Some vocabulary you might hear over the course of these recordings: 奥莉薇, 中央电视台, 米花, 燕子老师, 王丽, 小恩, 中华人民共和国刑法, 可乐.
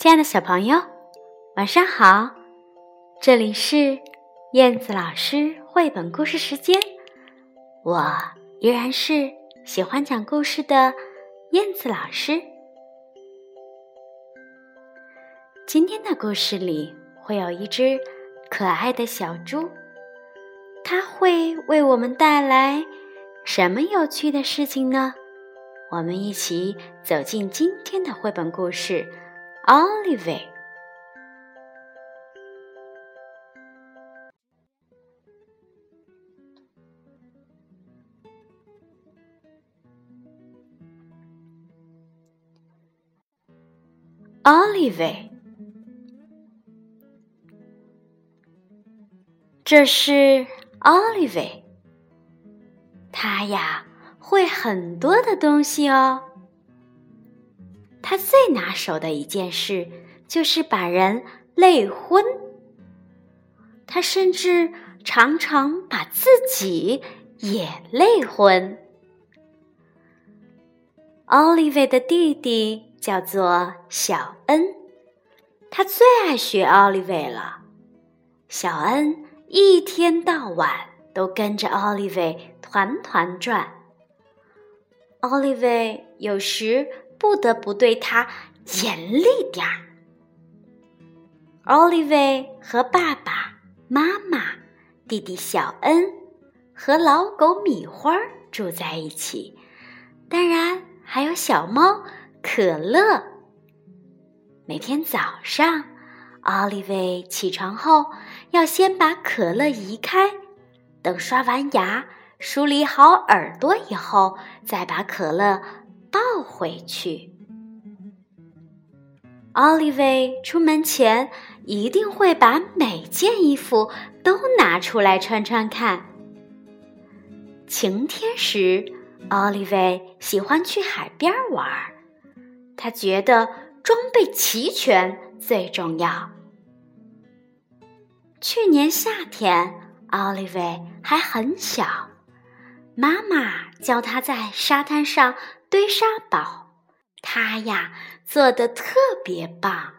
亲爱的小朋友，晚上好，这里是燕子老师绘本故事时间，我依然是喜欢讲故事的燕子老师。今天的故事里会有一只可爱的小猪，它会为我们带来什么有趣的事情呢？我们一起走进今天的绘本故事《奥莉薇》。奥莉薇，这是奥莉薇，她呀会很多的东西哦。她最拿手的一件事就是把人累昏，她甚至常常把自己也累昏。奥莉薇的弟弟叫做小恩，他最爱学奥莉薇了。小恩一天到晚都跟着奥莉薇团团转，奥莉薇有时不得不对他严厉点儿。奥莉薇和爸爸妈妈、弟弟小恩和老狗米花住在一起，当然还有小猫可乐。每天早上，奥莉薇起床后要先把可乐移开，等刷完牙梳理好耳朵以后，再把可乐抱回去。奥莉薇出门前一定会把每件衣服都拿出来穿穿看。晴天时，奥莉薇喜欢去海边玩，他觉得装备齐全最重要。去年夏天，奥莉薇还很小，妈妈教她在沙滩上堆沙堡，她呀做得特别棒。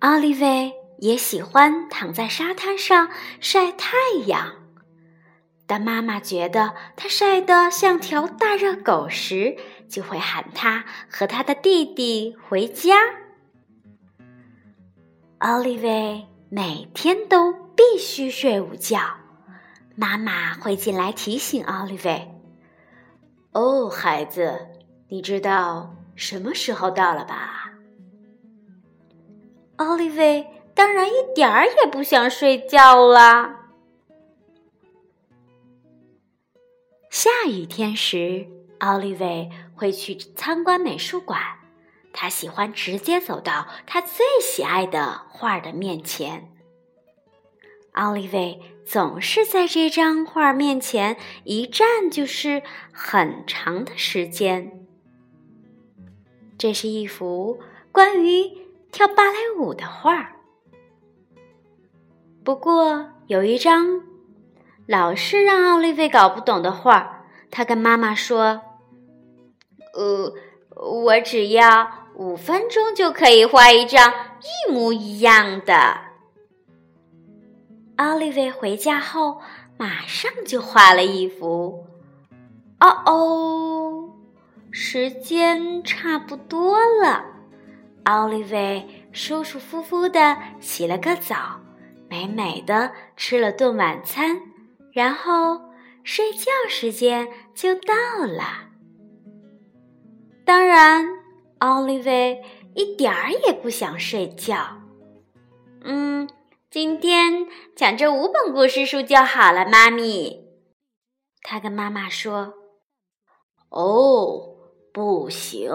奥莉薇也喜欢躺在沙滩上晒太阳，当妈妈觉得她晒得像条大热狗时，就会喊她和她的弟弟回家。奥莉薇每天都必须睡午觉，妈妈会进来提醒奥莉薇：“哦，孩子，你知道什么时候到了吧？”奥莉薇当然一点儿也不想睡觉啦。下雨天时，奥莉薇会去参观美术馆，她喜欢直接走到她最喜爱的画的面前。奥莉薇总是在这张画面前一站就是很长的时间。这是一幅关于跳芭蕾舞的画，不过有一张老是让奥莉薇搞不懂的画，她跟妈妈说：“我只要5分钟就可以画一张一模一样的。”奥莉薇回家后马上就画了一幅。哦，时间差不多了。奥莉薇舒舒服服地洗了个澡，美美地吃了顿晚餐，然后睡觉时间就到了。当然，奥莉薇一点儿也不想睡觉。今天讲这5本故事书就好了，妈咪。她跟妈妈说：“哦，不行，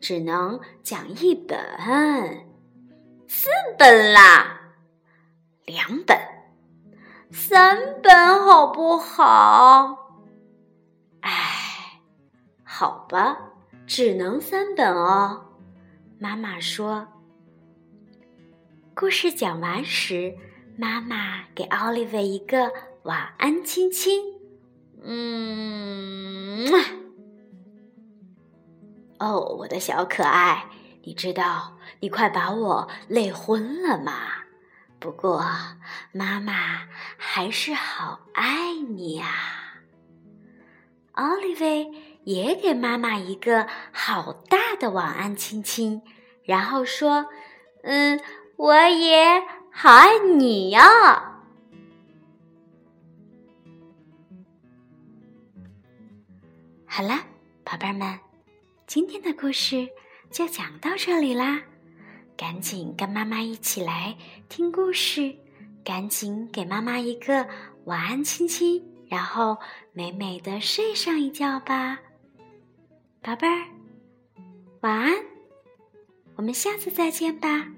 只能讲1本，4本啦，2本。”3本好不好？唉，好吧，只能3本哦。妈妈说。故事讲完时，妈妈给奥莉薇一个晚安亲亲。哦，我的小可爱，你知道你快把我累昏了吗？不过妈妈还是好爱你啊。奥莉薇也给妈妈一个好大的晚安亲亲，然后说，我也好爱你哟。好了，宝贝们，今天的故事就讲到这里啦。赶紧跟妈妈一起来听故事，赶紧给妈妈一个晚安亲亲，然后美美的睡上一觉吧。宝贝儿，晚安，我们下次再见吧。